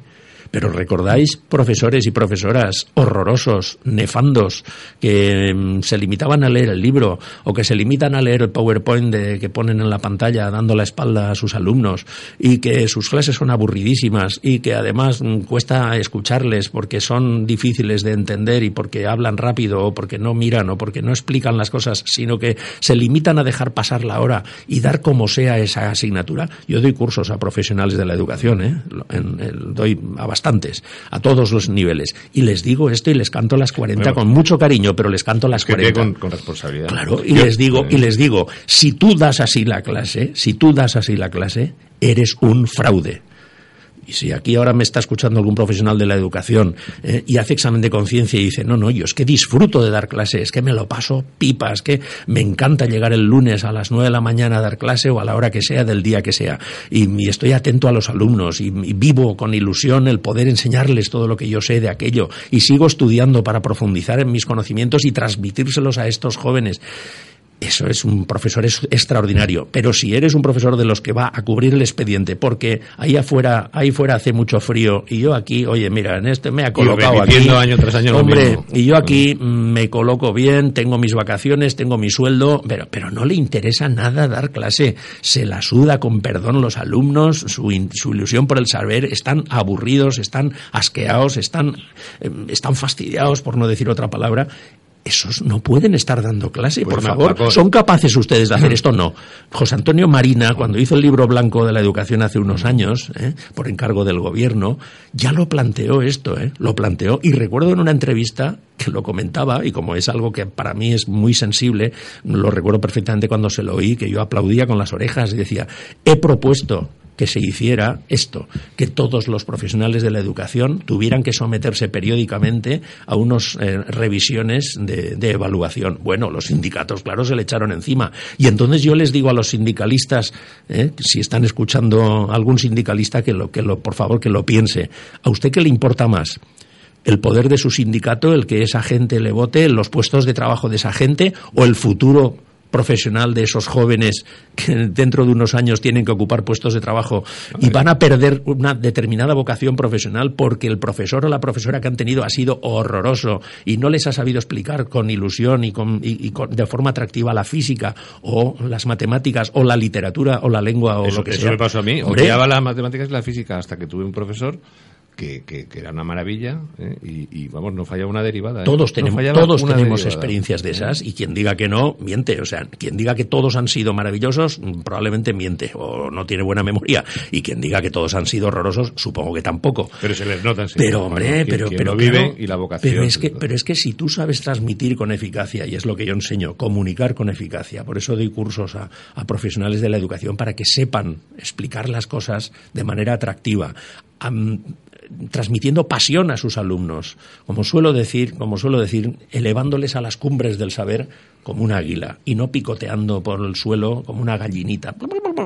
Pero ¿recordáis profesores y profesoras horrorosos, nefandos, que se limitaban a leer el libro o que se limitan a leer el PowerPoint que ponen en la pantalla dando la espalda a sus alumnos y que sus clases son aburridísimas y que además cuesta escucharles porque son difíciles de entender y porque hablan rápido o porque no miran o porque no explican las cosas, sino que se limitan a dejar pasar la hora y dar como sea esa asignatura? Yo doy cursos a profesionales de la educación, doy a bastantes, a todos los niveles, y les digo esto y les canto las 40, bueno, con mucho cariño, pero les canto las 40 con responsabilidad. Claro, y les digo, si tú das así la clase, eres un fraude. Y si aquí ahora me está escuchando algún profesional de la educación y hace examen de conciencia y dice, no, yo es que disfruto de dar clase, es que me lo paso pipa, es que me encanta llegar el lunes a las 9 de la mañana a dar clase o a la hora que sea del día que sea, y estoy atento a los alumnos y vivo con ilusión el poder enseñarles todo lo que yo sé de aquello y sigo estudiando para profundizar en mis conocimientos y transmitírselos a estos jóvenes. Eso es un profesor extraordinario. Pero si eres un profesor de los que va a cubrir el expediente, porque ahí fuera hace mucho frío y yo aquí, oye, mira, en este me ha colocado aquí, año tras año, hombre, y yo aquí me coloco bien, tengo mis vacaciones, tengo mi sueldo, pero no le interesa nada dar clase. Se la suda, con perdón, los alumnos, su ilusión por el saber, están aburridos, están asqueados, están fastidiados, por no decir otra palabra. Esos no pueden estar dando clase, pues por favor. Paco, ¿son capaces ustedes de hacer esto? No. José Antonio Marina, cuando hizo el libro blanco de la educación hace unos años, por encargo del gobierno, ya lo planteó esto, lo planteó. Y recuerdo en una entrevista que lo comentaba, y como es algo que para mí es muy sensible, lo recuerdo perfectamente cuando se lo oí, que yo aplaudía con las orejas y decía, he propuesto que se hiciera esto, que todos los profesionales de la educación tuvieran que someterse periódicamente a unas revisiones de evaluación. Bueno, los sindicatos, claro, se le echaron encima. Y entonces yo les digo a los sindicalistas, si están escuchando a algún sindicalista, por favor, que lo piense. ¿A usted qué le importa más? ¿El poder de su sindicato, el que esa gente le vote, los puestos de trabajo de esa gente, o el futuro profesional de esos jóvenes que dentro de unos años tienen que ocupar puestos de trabajo y van a perder una determinada vocación profesional porque el profesor o la profesora que han tenido ha sido horroroso y no les ha sabido explicar con ilusión y de forma atractiva la física o las matemáticas o la literatura o la lengua o lo que sea? Eso me pasó a mí. Odiaba las matemáticas y la física hasta que tuve un profesor que era una maravilla, y vamos, no falla una derivada. Todos tenemos experiencias de esas, y quien diga que no, miente. O sea, quien diga que todos han sido maravillosos, probablemente miente o no tiene buena memoria. Y quien diga que todos han sido horrorosos, supongo que tampoco. Pero se les notan. Pero, hombre, pero viven y la vocación. Pero es que si tú sabes transmitir con eficacia, y es lo que yo enseño, comunicar con eficacia, por eso doy cursos a profesionales de la educación para que sepan explicar las cosas de manera atractiva, transmitiendo pasión a sus alumnos, como suelo decir, elevándoles a las cumbres del saber como un águila, y no picoteando por el suelo como una gallinita,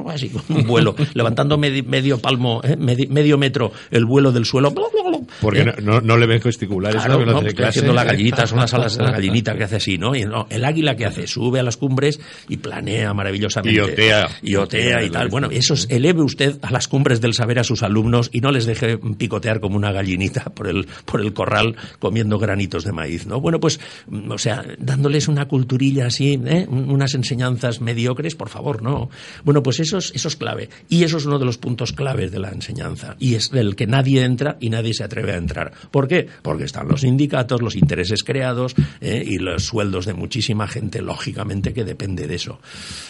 así, como un vuelo, levantando medio palmo, medio metro el vuelo del suelo. Porque no le ven gesticular, claro, no tiene clase. Haciendo la gallita, son las alas de la gallinita que hace así, ¿no? Y no, el águila que hace, sube a las cumbres y planea maravillosamente. Y otea y tal. Bueno, eso es, eleve usted a las cumbres del saber a sus alumnos y no les deje picotear como una gallinita por el corral comiendo granitos de maíz, ¿no? Bueno, pues, o sea, dándoles una culturilla así, unas enseñanzas mediocres, por favor, no. Bueno, pues eso es clave. Y eso es uno de los puntos claves de la enseñanza. Y es del que nadie entra y nadie se atreve a entrar. ¿Por qué? Porque están los sindicatos, los intereses creados y los sueldos de muchísima gente, lógicamente, que depende de eso.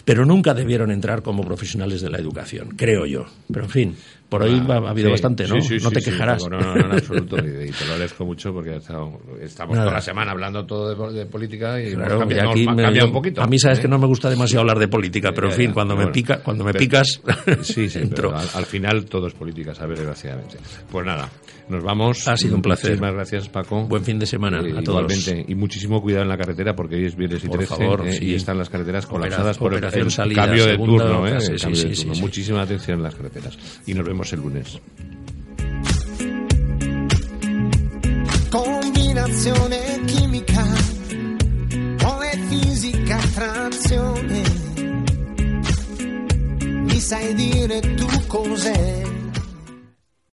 Pero nunca debieron entrar como profesionales de la educación, creo yo. Pero, en fin, por ahí ha habido bastante, ¿no? Sí, no te quejarás. Sí, no, en absoluto. Y te lo agradezco mucho porque estamos toda la semana hablando todo de política y claro, cambia un poquito. A mí sabes que no me gusta demasiado hablar de política, pero, en fin, cuando me picas... Sí, entro. Pero al final todo es política, ¿sabes? Desgraciadamente. Pues nada, nos vamos. Ha sido un placer. Muchísimas gracias, Paco. Buen fin de semana a todos. Igualmente. Y muchísimo cuidado en la carretera porque hoy es viernes y 13, y están las carreteras colapsadas por el salida, cambio de turno. Muchísima atención en las carreteras. Y nos vemos el lunes. Combinazione chimica con fisica attrazione. Mi sai dire tu cos'è?